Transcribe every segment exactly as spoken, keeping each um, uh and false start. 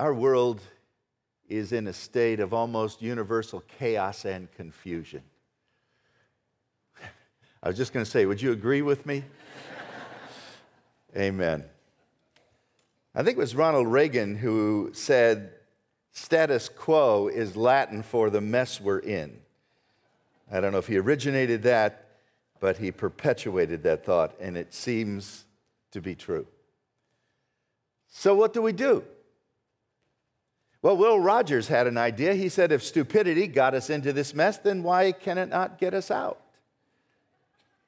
Our world is in a state of almost universal chaos and confusion. I was just going to say, would you agree with me? Amen. I think it was Ronald Reagan who said, status quo is Latin for the mess we're in. I don't know if he originated that, but he perpetuated that thought, and it seems to be true. So what do we do? Well, Will Rogers had an idea. He said, if stupidity got us into this mess, then why can it not get us out?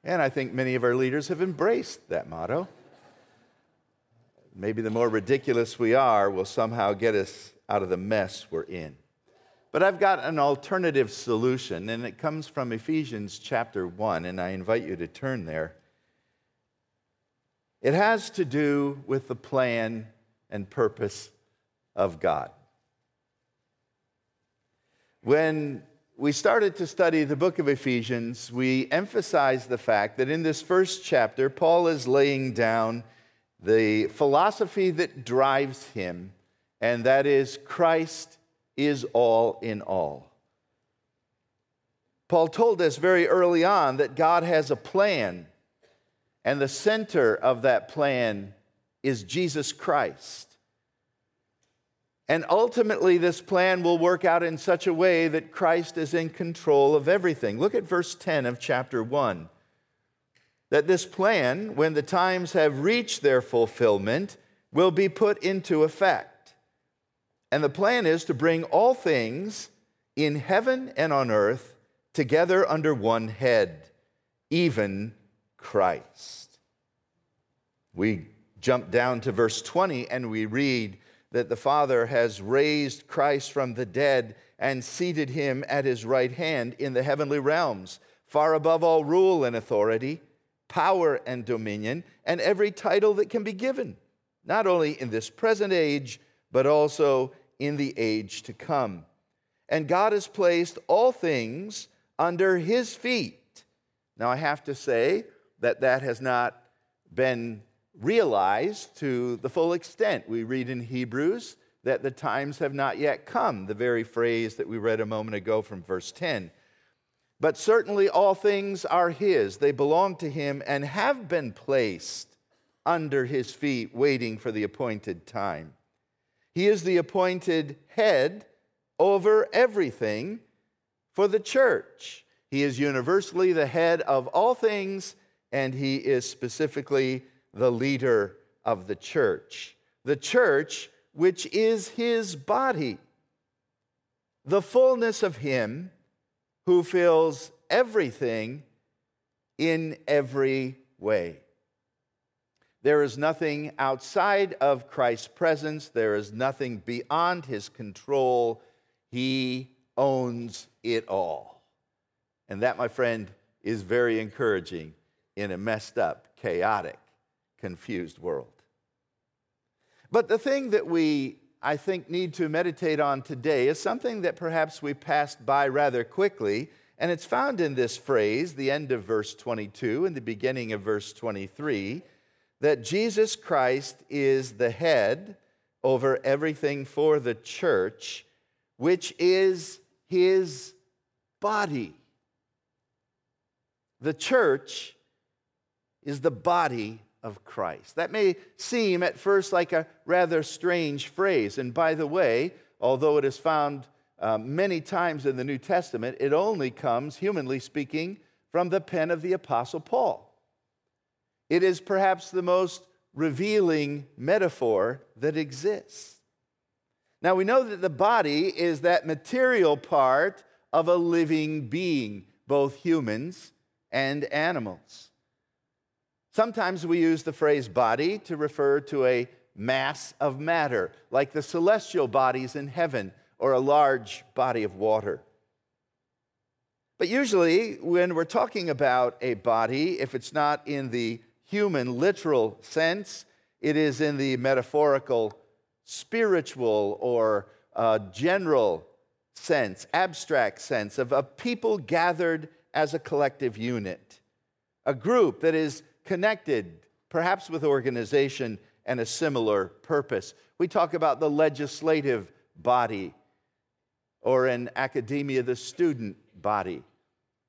And I think many of our leaders have embraced that motto. Maybe the more ridiculous we are will somehow get us out of the mess we're in. But I've got an alternative solution, and it comes from Ephesians chapter one, and I invite you to turn there. It has to do with the plan and purpose of God. When we started to study the book of Ephesians, we emphasized the fact that in this first chapter, Paul is laying down the philosophy that drives him, and that is Christ is all in all. Paul told us very early on that God has a plan, and the center of that plan is Jesus Christ. And ultimately, this plan will work out in such a way that Christ is in control of everything. Look at verse ten of chapter one. That this plan, when the times have reached their fulfillment, will be put into effect. And the plan is to bring all things in heaven and on earth together under one head, even Christ. We jump down to verse twenty and we read that the Father has raised Christ from the dead and seated him at his right hand in the heavenly realms, far above all rule and authority, power and dominion, and every title that can be given, not only in this present age, but also in the age to come. And God has placed all things under his feet. Now, I have to say that that has not been realized to the full extent. We read in Hebrews that the times have not yet come, the very phrase that we read a moment ago from verse ten. But certainly all things are his. They belong to him and have been placed under his feet, waiting for the appointed time. He is the appointed head over everything for the church. He is universally the head of all things, and he is specifically the leader of the church. The church, which is his body, the fullness of him who fills everything in every way. There is nothing outside of Christ's presence. There is nothing beyond his control. He owns it all. And that, my friend, is very encouraging in a messed up, chaotic, confused world. But the thing that we I think need to meditate on today is something that perhaps we passed by rather quickly, and it's found in this phrase, the end of verse twenty-two and the beginning of verse twenty-three, that Jesus Christ is the head over everything for the church, which is his body. The church is the body of Christ. That may seem at first like a rather strange phrase. And by the way, although it is found uh, many times in the New Testament, it only comes, humanly speaking, from the pen of the Apostle Paul. It is perhaps the most revealing metaphor that exists. Now, we know that the body is that material part of a living being, both humans and animals. Sometimes we use the phrase body to refer to a mass of matter, like the celestial bodies in heaven or a large body of water. But usually when we're talking about a body, if it's not in the human literal sense, it is in the metaphorical, spiritual, or uh, general sense, abstract sense of a people gathered as a collective unit, a group that is connected, perhaps with organization and a similar purpose. We talk about the legislative body, or in academia, the student body.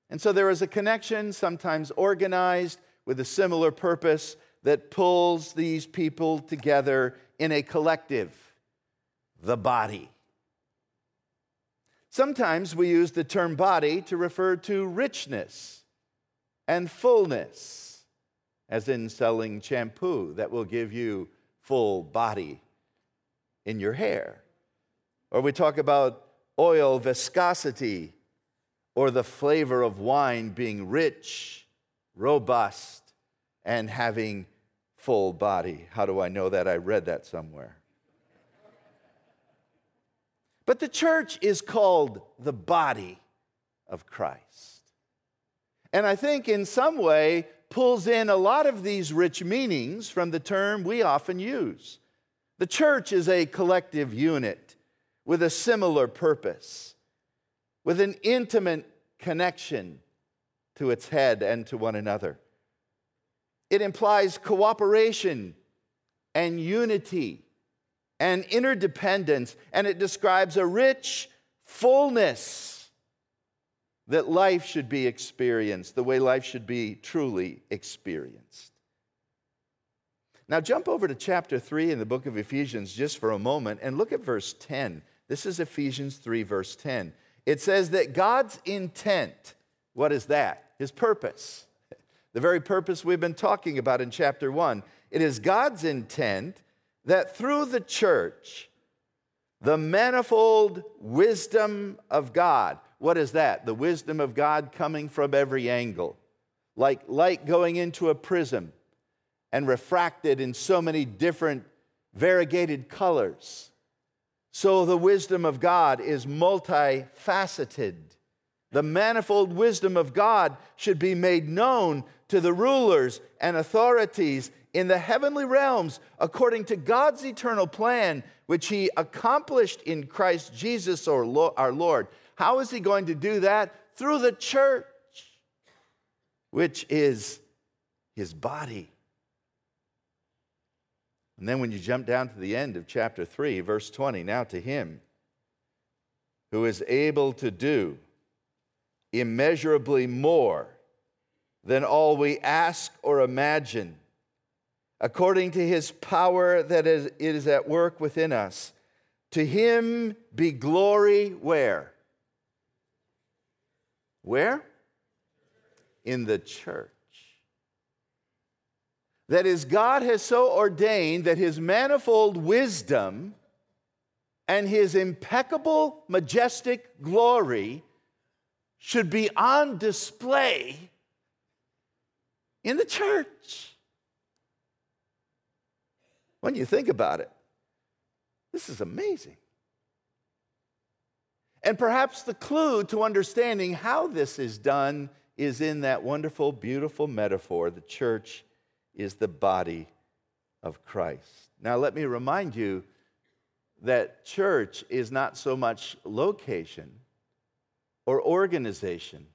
And so there is a connection, sometimes organized, with a similar purpose that pulls these people together in a collective, the body. Sometimes we use the term body to refer to richness and fullness, as in selling shampoo that will give you full body in your hair. Or we talk about oil viscosity, or the flavor of wine being rich, robust, and having full body. How do I know that? I read that somewhere. But the church is called the body of Christ. And I think in some way pulls in a lot of these rich meanings from the term we often use. The church is a collective unit with a similar purpose, with an intimate connection to its head and to one another. It implies cooperation and unity and interdependence, and it describes a rich fullness that life should be experienced, the way life should be truly experienced. Now jump over to chapter three in the book of Ephesians just for a moment and look at verse ten. This is Ephesians three, verse ten. It says that God's intent, what is that? His purpose. The very purpose we've been talking about in chapter one. It is God's intent that through the church, the manifold wisdom of God, what is that? The wisdom of God coming from every angle, like light going into a prism and refracted in so many different variegated colors. So the wisdom of God is multifaceted. The manifold wisdom of God should be made known to the rulers and authorities in the heavenly realms according to God's eternal plan, which he accomplished in Christ Jesus our Lord. How is he going to do that? Through the church, which is his body. And then when you jump down to the end of chapter three, verse twenty, now to him who is able to do immeasurably more than all we ask or imagine, according to his power that is, is at work within us. To him be glory where? Where? In the church. That is, God has so ordained that his manifold wisdom and his impeccable, majestic glory should be on display in the church. When you think about it, this is amazing. And perhaps the clue to understanding how this is done is in that wonderful, beautiful metaphor. The church is the body of Christ. Now, let me remind you that church is not so much location or organization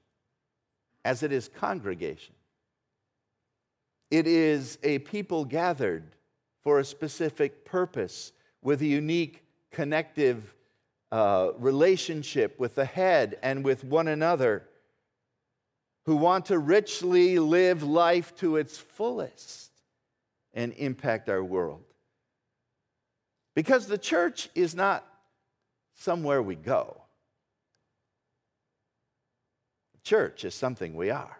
as it is congregation. It is a people gathered for a specific purpose with a unique connective uh, relationship with the head and with one another, who want to richly live life to its fullest and impact our world. Because the church is not somewhere we go. Church is something we are.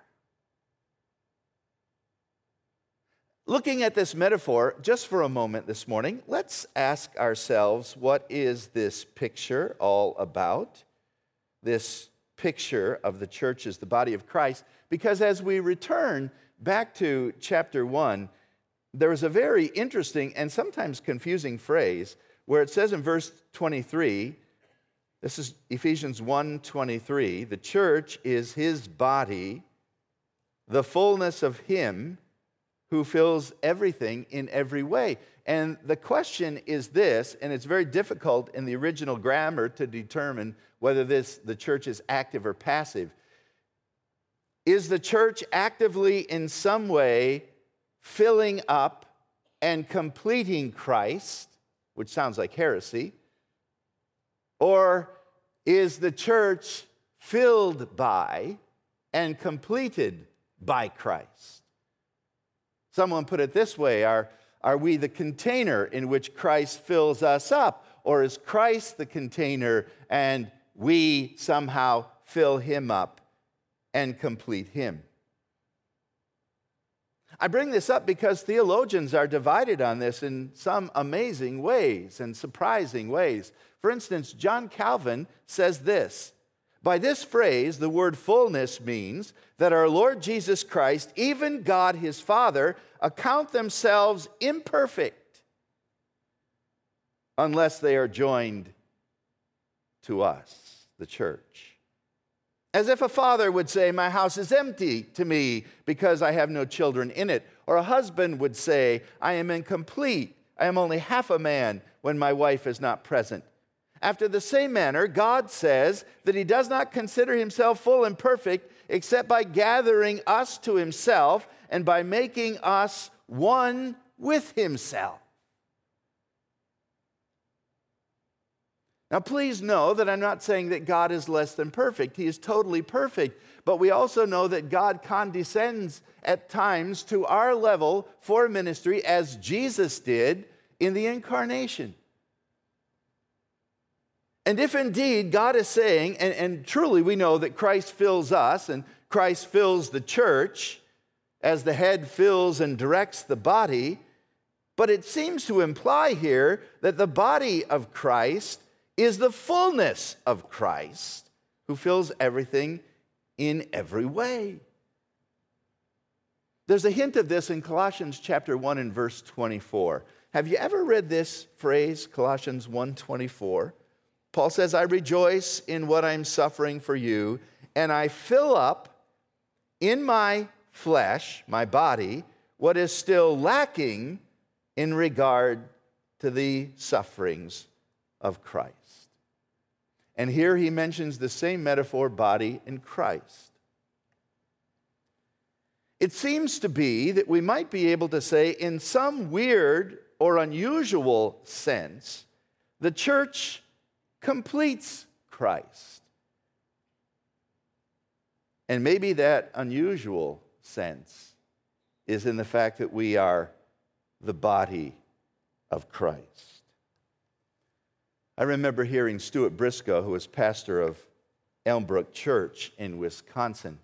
Looking at this metaphor just for a moment this morning, let's ask ourselves, what is this picture all about? This picture of the church as the body of Christ. Because as we return back to chapter one, there is a very interesting and sometimes confusing phrase where it says in verse twenty-three, this is Ephesians one twenty-three. The church is his body, the fullness of him who fills everything in every way. And the question is this, and it's very difficult in the original grammar to determine whether this the church is active or passive. Is the church actively in some way filling up and completing Christ, which sounds like heresy, or is the church filled by and completed by Christ? Someone put it this way, are, are we the container in which Christ fills us up, or is Christ the container and we somehow fill him up and complete him? I bring this up because theologians are divided on this in some amazing ways and surprising ways. For instance, John Calvin says this, by this phrase, the word fullness means that our Lord Jesus Christ, even God his Father, account themselves imperfect unless they are joined to us, the church. As if a father would say, my house is empty to me because I have no children in it. Or a husband would say, I am incomplete. I am only half a man when my wife is not present. After the same manner, God says that he does not consider himself full and perfect except by gathering us to himself and by making us one with himself. Now, please know that I'm not saying that God is less than perfect. He is totally perfect. But we also know that God condescends at times to our level for ministry as Jesus did in the incarnation. And if indeed God is saying, and, and truly we know that Christ fills us and Christ fills the church as the head fills and directs the body, but it seems to imply here that the body of Christ is the fullness of Christ who fills everything in every way. There's a hint of this in Colossians chapter one and verse twenty-four. Have you ever read this phrase, Colossians one twenty-four? Paul says, I rejoice in what I'm suffering for you, and I fill up in my flesh, my body, what is still lacking in regard to the sufferings of Christ. And here he mentions the same metaphor, body in Christ. It seems to be that we might be able to say, in some weird or unusual sense, the church completes Christ. And maybe that unusual sense is in the fact that we are the body of Christ. I remember hearing Stuart Briscoe, who was pastor of Elmbrook Church in Wisconsin.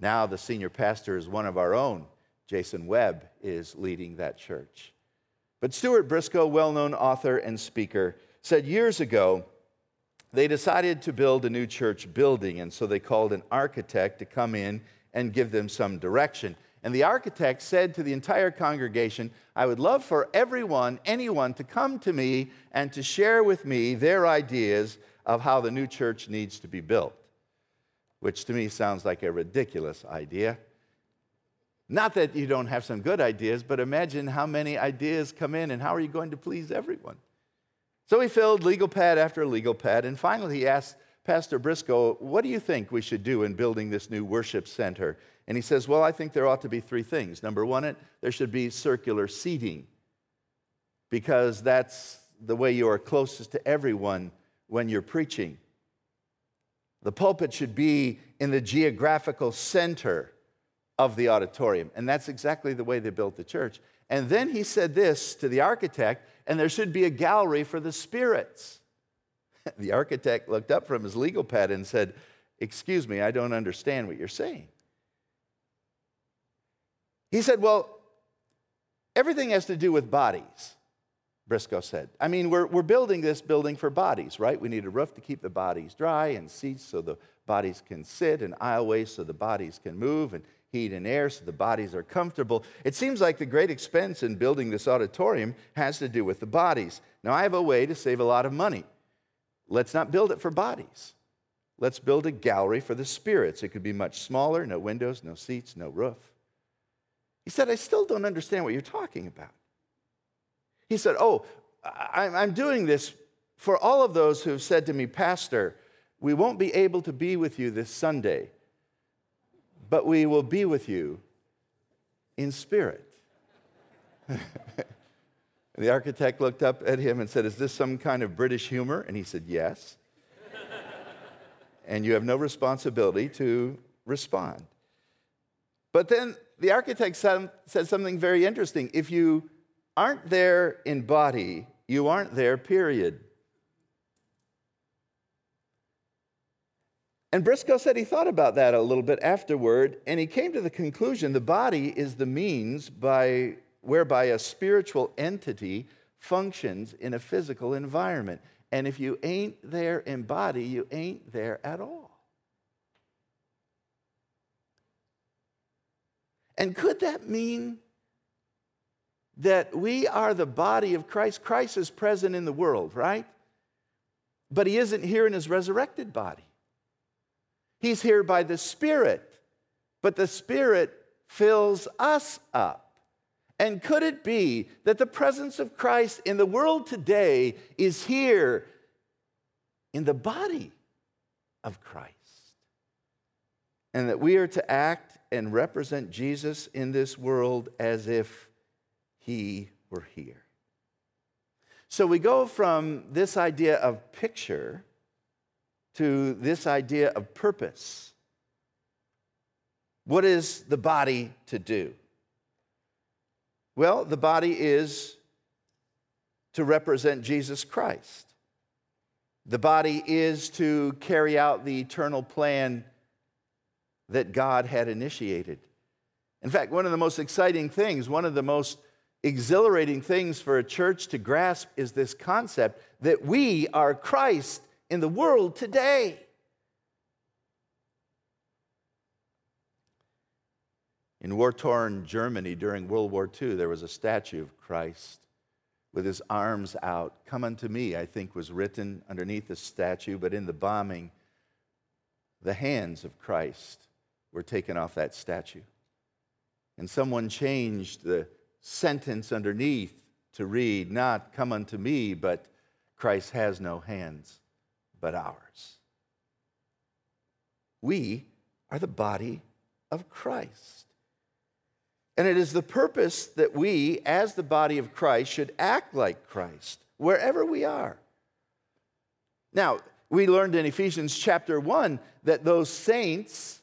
Now the senior pastor is one of our own. Jason Webb is leading that church. But Stuart Briscoe, well-known author and speaker, said years ago, they decided to build a new church building, and so they called an architect to come in and give them some direction. And the architect said to the entire congregation, I would love for everyone, anyone, to come to me and to share with me their ideas of how the new church needs to be built, which to me sounds like a ridiculous idea. Not that you don't have some good ideas, but imagine how many ideas come in, and how are you going to please everyone? So he filled legal pad after legal pad, and finally he asked Pastor Briscoe, what do you think we should do in building this new worship center? And he says, well, I think there ought to be three things. Number one, it, there should be circular seating, because that's the way you are closest to everyone when you're preaching. The pulpit should be in the geographical center of the auditorium, and that's exactly the way they built the church. And then he said this to the architect, and there should be a gallery for the spirits. The architect looked up from his legal pad and said, excuse me, I don't understand what you're saying. He said, well, everything has to do with bodies, Briscoe said. I mean, we're, we're building this building for bodies, right? We need a roof to keep the bodies dry, and seats so the bodies can sit, and aisleways so the bodies can move, and heat and air so the bodies are comfortable. It seems like the great expense in building this auditorium has to do with the bodies. Now, I have a way to save a lot of money. Let's not build it for bodies. Let's build a gallery for the spirits. It could be much smaller, no windows, no seats, no roof. He said, I still don't understand what you're talking about. He said, oh, I'm doing this for all of those who have said to me, Pastor, we won't be able to be with you this Sunday, but we will be with you in spirit. And the architect looked up at him and said, "Is this some kind of British humor?" And he said, "Yes." And you have no responsibility to respond. But then the architect said something very interesting. If you aren't there in body, you aren't there, period. And Briscoe said he thought about that a little bit afterward, and he came to the conclusion the body is the means by whereby a spiritual entity functions in a physical environment. And if you ain't there in body, you ain't there at all. And could that mean that we are the body of Christ? Christ is present in the world, right? But he isn't here in his resurrected body. He's here by the Spirit, but the Spirit fills us up. And could it be that the presence of Christ in the world today is here in the body of Christ? And that we are to act and represent Jesus in this world as if he were here. So we go from this idea of picture to this idea of purpose. What is the body to do? Well, the body is to represent Jesus Christ. The body is to carry out the eternal plan that God had initiated. In fact, one of the most exciting things, one of the most exhilarating things for a church to grasp is this concept that we are Christ in the world today. In war-torn Germany during World War Two, there was a statue of Christ with his arms out. "Come unto me," I think, was written underneath the statue, but in the bombing, the hands of Christ were taken off that statue. And someone changed the sentence underneath to read, not "come unto me," but "Christ has no hands but ours." We are the body of Christ. And it is the purpose that we, as the body of Christ, should act like Christ wherever we are. Now, we learned in Ephesians chapter one that those saints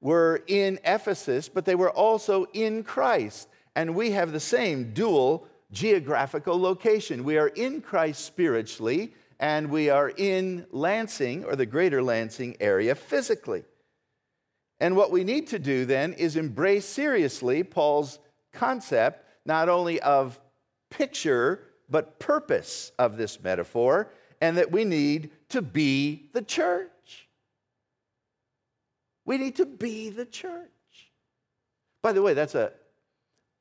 were in Ephesus, but they were also in Christ. And we have the same dual geographical location. We are in Christ spiritually, and we are in Lansing, or the greater Lansing area, physically. And what we need to do then is embrace seriously Paul's concept, not only of picture, but purpose of this metaphor, and that we need to be the church. We need to be the church. By the way, that's a,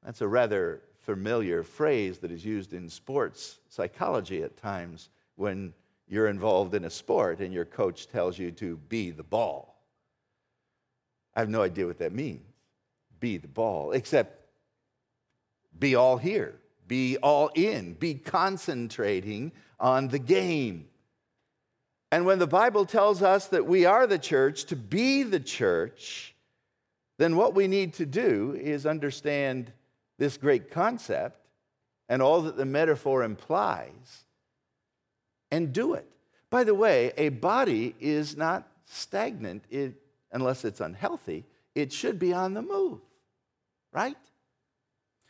that's a rather familiar phrase that is used in sports psychology at times when you're involved in a sport and your coach tells you to be the ball. I have no idea what that means, be the ball, except be all here, be all in, be concentrating on the game. And when the Bible tells us that we are the church, to be the church, then what we need to do is understand this great concept and all that the metaphor implies and do it. By the way, a body is not stagnant. It Unless it's unhealthy, it should be on the move, right?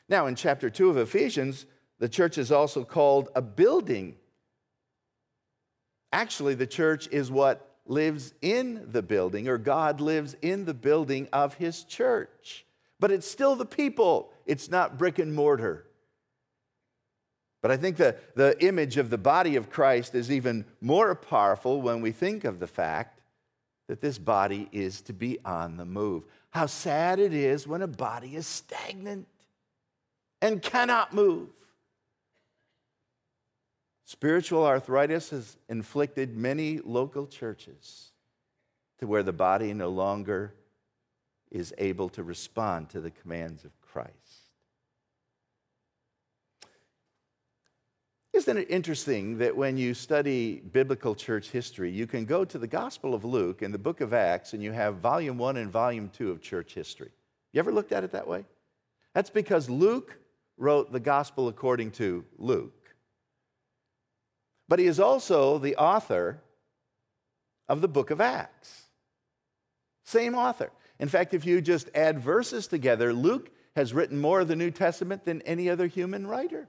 Now, in chapter two of Ephesians, the church is also called a building. Actually, the church is what lives in the building, or God lives in the building of his church. But it's still the people. It's not brick and mortar. But I think the, the image of the body of Christ is even more powerful when we think of the fact that this body is to be on the move. How sad it is when a body is stagnant and cannot move. Spiritual arthritis has inflicted many local churches to where the body no longer is able to respond to the commands of Christ. Isn't it interesting that when you study biblical church history, you can go to the Gospel of Luke and the book of Acts, and you have volume one and volume two of church history? You ever looked at it that way? That's because Luke wrote the Gospel according to Luke. But he is also the author of the book of Acts. Same author. In fact, if you just add verses together, Luke has written more of the New Testament than any other human writer.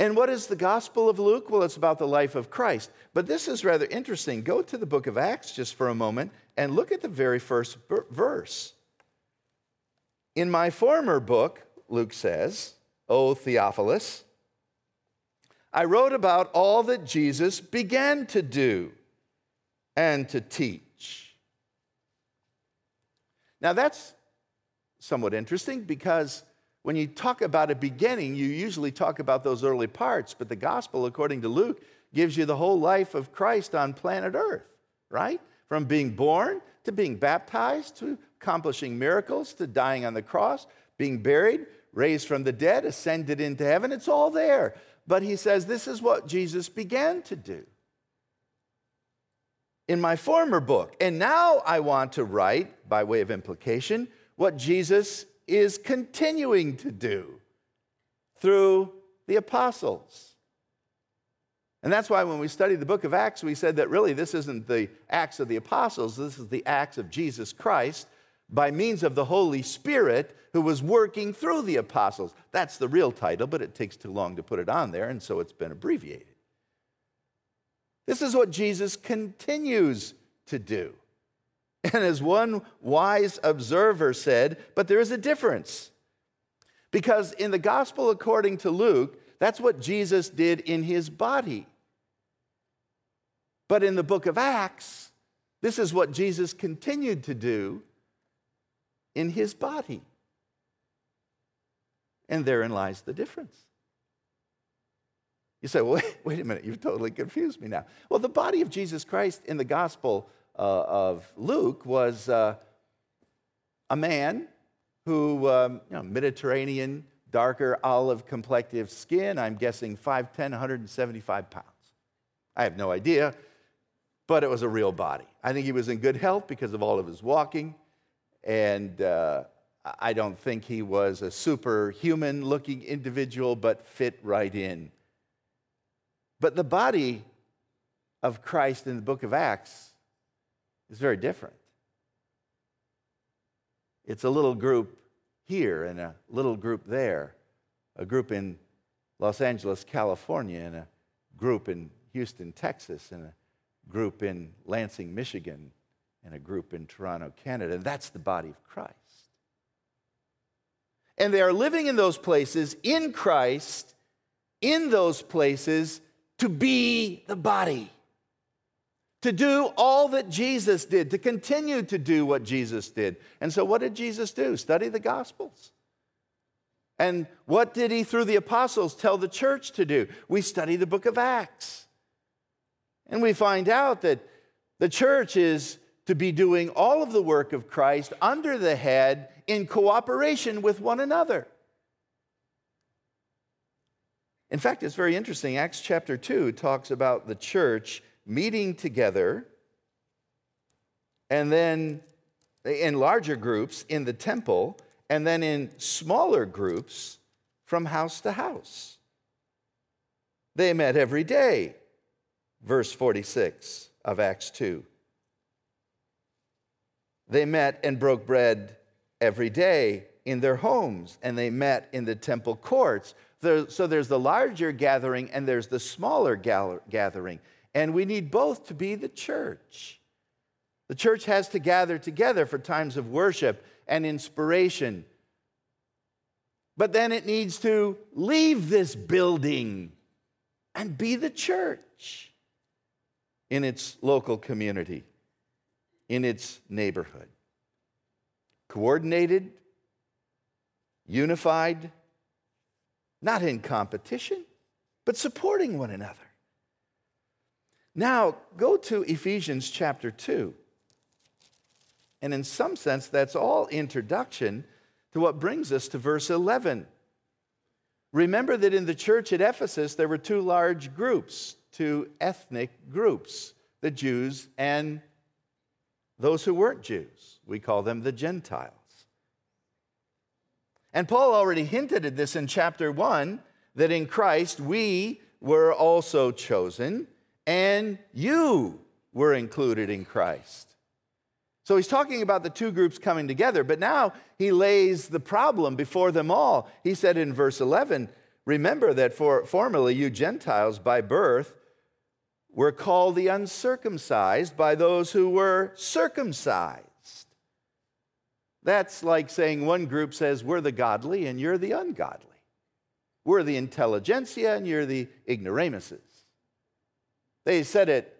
And what is the Gospel of Luke? Well, it's about the life of Christ. But this is rather interesting. Go to the book of Acts just for a moment and look at the very first verse. In my former book, Luke says, O Theophilus, I wrote about all that Jesus began to do and to teach. Now, that's somewhat interesting because when you talk about a beginning, you usually talk about those early parts, but the gospel, according to Luke, gives you the whole life of Christ on planet Earth, right? From being born to being baptized to accomplishing miracles to dying on the cross, being buried, raised from the dead, ascended into heaven. It's all there. But he says this is what Jesus began to do. In my former book, and now I want to write, by way of implication, what Jesus is continuing to do through the apostles. And that's why when we studied the book of Acts, we said that really this isn't the Acts of the apostles, this is the Acts of Jesus Christ by means of the Holy Spirit who was working through the apostles. That's the real title, but it takes too long to put it on there, and so it's been abbreviated. This is what Jesus continues to do. And as one wise observer said, but there is a difference. Because in the gospel according to Luke, that's what Jesus did in his body. But in the book of Acts, this is what Jesus continued to do in his body. And therein lies the difference. You say, well, wait, wait a minute, you've totally confused me now. Well, the body of Jesus Christ in the gospel Uh, of Luke was uh, a man who, um, you know, Mediterranean, darker, olive-complective skin, I'm guessing five ten, one hundred seventy-five pounds. I have no idea, but it was a real body. I think he was in good health because of all of his walking, and uh, I don't think he was a superhuman-looking individual, but fit right in. But the body of Christ in the book of Acts, it's very different. It's a little group here and a little group there, a group in Los Angeles, California, and a group in Houston, Texas, and a group in Lansing, Michigan, and a group in Toronto, Canada. And that's the body of Christ. And they are living in those places, in Christ, in those places, to be the body. To do all that Jesus did, to continue to do what Jesus did. And so what did Jesus do? Study the Gospels. And what did he, through the apostles, tell the church to do? We study the book of Acts. And we find out that the church is to be doing all of the work of Christ under the head in cooperation with one another. In fact, it's very interesting. Acts chapter two talks about the church meeting together, and then in larger groups in the temple, and then in smaller groups from house to house. They met every day, verse forty-six of Acts two. They met and broke bread every day in their homes, and they met in the temple courts. So there's the larger gathering, and there's the smaller gathering. And we need both to be the church. The church has to gather together for times of worship and inspiration. But then it needs to leave this building and be the church in its local community, in its neighborhood. Coordinated, unified, not in competition, but supporting one another. Now, go to Ephesians chapter two. And in some sense, that's all introduction to what brings us to verse eleven. Remember that in the church at Ephesus, there were two large groups, two ethnic groups, the Jews and those who weren't Jews. We call them the Gentiles. And Paul already hinted at this in chapter one, that in Christ we were also chosen, and you were included in Christ. So he's talking about the two groups coming together, but now he lays the problem before them all. He said in verse eleven, remember that for formerly you Gentiles by birth were called the uncircumcised by those who were circumcised. That's like saying one group says, we're the godly and you're the ungodly. We're the intelligentsia and you're the ignoramuses. They said it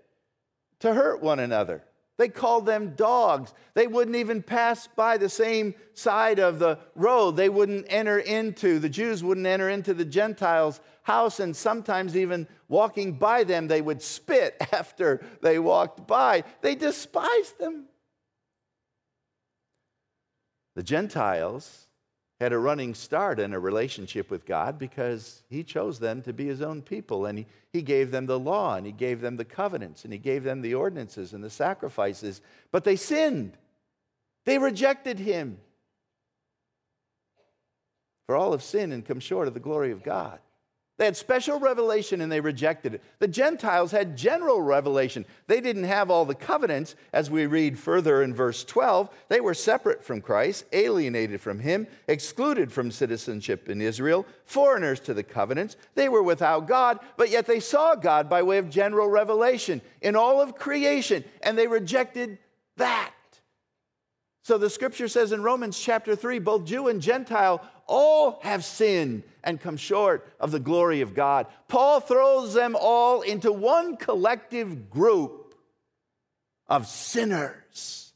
to hurt one another. They called them dogs. They wouldn't even pass by the same side of the road. They wouldn't enter into, the Jews wouldn't enter into the Gentiles' house, and sometimes even walking by them, they would spit after they walked by. They despised them. The Gentiles had a running start in a relationship with God because he chose them to be his own people, and he, he gave them the law, and he gave them the covenants, and he gave them the ordinances and the sacrifices, but they sinned. They rejected him. For all have sinned and come short of the glory of God. They had special revelation and they rejected it. The Gentiles had general revelation. They didn't have all the covenants, as we read further in verse twelve. They were separate from Christ, alienated from him, excluded from citizenship in Israel, foreigners to the covenants. They were without God, but yet they saw God by way of general revelation in all of creation, and they rejected that. So the scripture says in Romans chapter three, both Jew and Gentile all have sinned and come short of the glory of God. Paul throws them all into one collective group of sinners.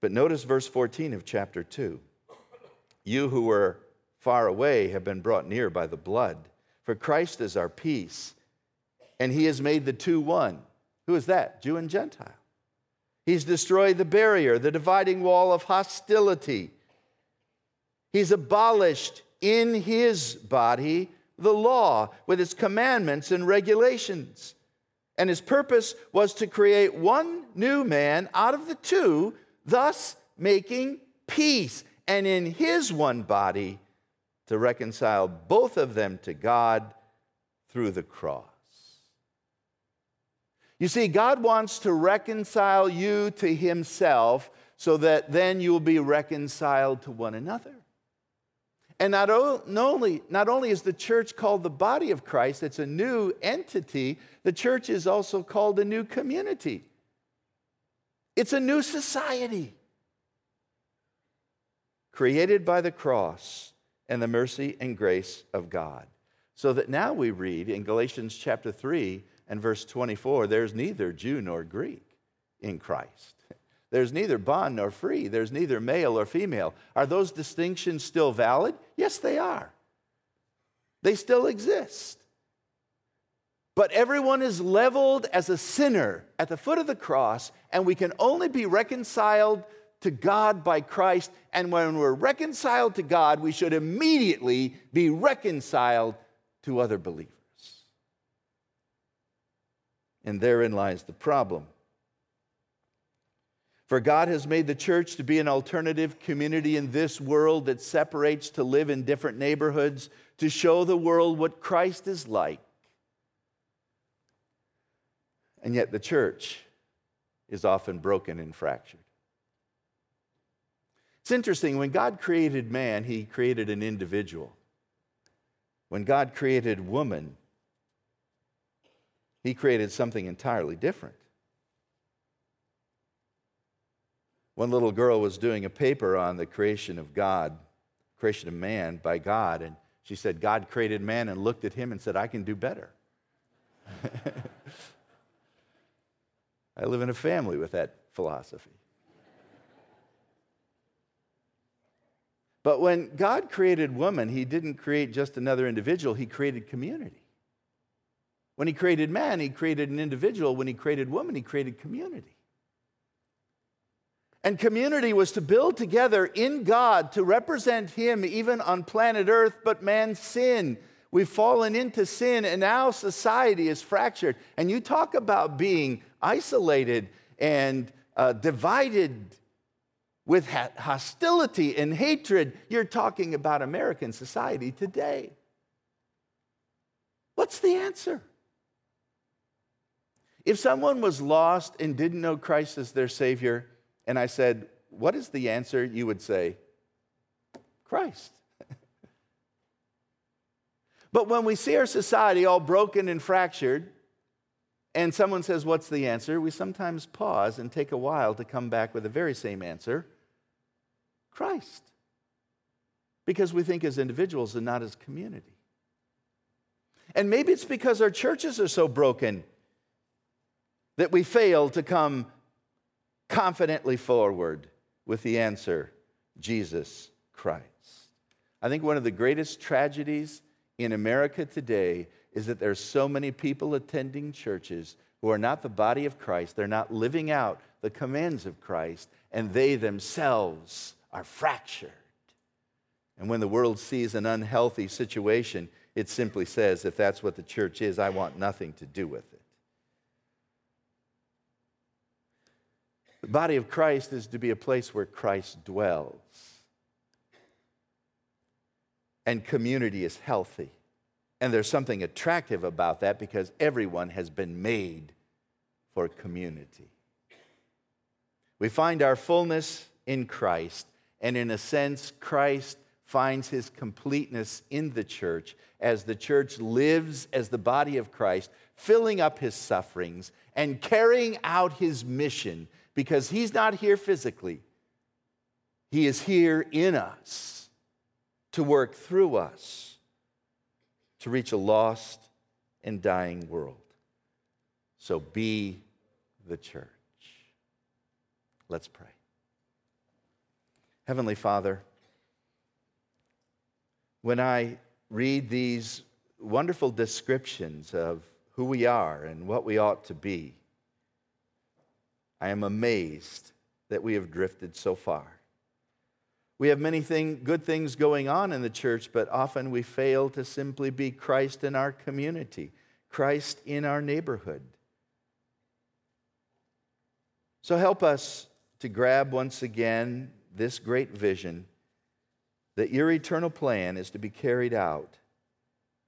But notice verse fourteen of chapter two. You who were far away have been brought near by the blood, for Christ is our peace, and he has made the two one. Who is that? Jew and Gentile. He's destroyed the barrier, the dividing wall of hostility. He's abolished in his body the law with its commandments and regulations. And his purpose was to create one new man out of the two, thus making peace, and in his one body to reconcile both of them to God through the cross. You see, God wants to reconcile you to himself so that then you'll be reconciled to one another. And not only, not only is the church called the body of Christ, it's a new entity, the church is also called a new community. It's a new society created by the cross and the mercy and grace of God. So that now we read in Galatians chapter three, and verse twenty-four, there's neither Jew nor Greek in Christ. There's neither bond nor free. There's neither male or female. Are those distinctions still valid? Yes, they are. They still exist. But everyone is leveled as a sinner at the foot of the cross, and we can only be reconciled to God by Christ. And when we're reconciled to God, we should immediately be reconciled to other believers. And therein lies the problem. For God has made the church to be an alternative community in this world that separates to live in different neighborhoods to show the world what Christ is like. And yet the church is often broken and fractured. It's interesting, when God created man, he created an individual. When God created woman, he created something entirely different. One little girl was doing a paper on the creation of God, creation of man by God, and she said, God created man and looked at him and said, I can do better. I live in a family with that philosophy. But when God created woman, he didn't create just another individual, he created community. When he created man, he created an individual. When he created woman, he created community. And community was to build together in God to represent him even on planet Earth, but man's sin. We've fallen into sin, and now society is fractured. And you talk about being isolated and uh, divided. with hostility and hatred. You're talking about American society today. What's the answer? If someone was lost and didn't know Christ as their Savior, and I said, what is the answer? You would say, Christ. But when we see our society all broken and fractured, and someone says, what's the answer? We sometimes pause and take a while to come back with the very same answer, Christ. Because we think as individuals and not as community. And maybe it's because our churches are so broken that we fail to come confidently forward with the answer, Jesus Christ. I think one of the greatest tragedies in America today is that there's so many people attending churches who are not the body of Christ. They're not living out the commands of Christ, and they themselves are fractured. And when the world sees an unhealthy situation, it simply says, if that's what the church is, I want nothing to do with it. The body of Christ is to be a place where Christ dwells. And community is healthy. And there's something attractive about that because everyone has been made for community. We find our fullness in Christ, and in a sense, Christ finds his completeness in the church as the church lives as the body of Christ, filling up his sufferings and carrying out his mission because he's not here physically. He is here in us, to work through us to reach a lost and dying world. So be the church. Let's pray. Heavenly Father, when I read these wonderful descriptions of who we are and what we ought to be, I am amazed that we have drifted so far. We have many thing, good things going on in the church, but often we fail to simply be Christ in our community, Christ in our neighborhood. So help us to grab once again this great vision that your eternal plan is to be carried out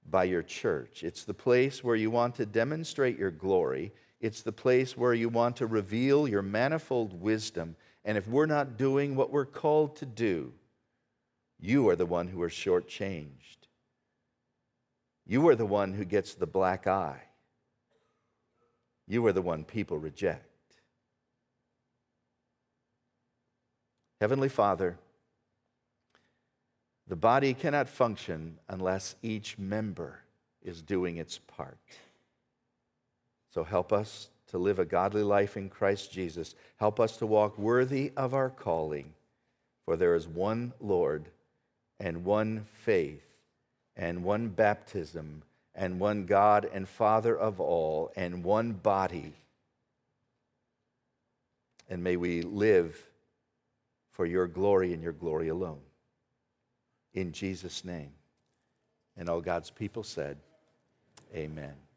by your church. It's the place where you want to demonstrate your glory. It's the place where you want to reveal your manifold wisdom. And if we're not doing what we're called to do, you are the one who are shortchanged. You are the one who gets the black eye. You are the one people reject. Heavenly Father, the body cannot function unless each member is doing its part. So help us to live a godly life in Christ Jesus. Help us to walk worthy of our calling, for there is one Lord and one faith and one baptism and one God and Father of all and one body. And may we live for your glory and your glory alone. In Jesus' name. And all God's people said, amen.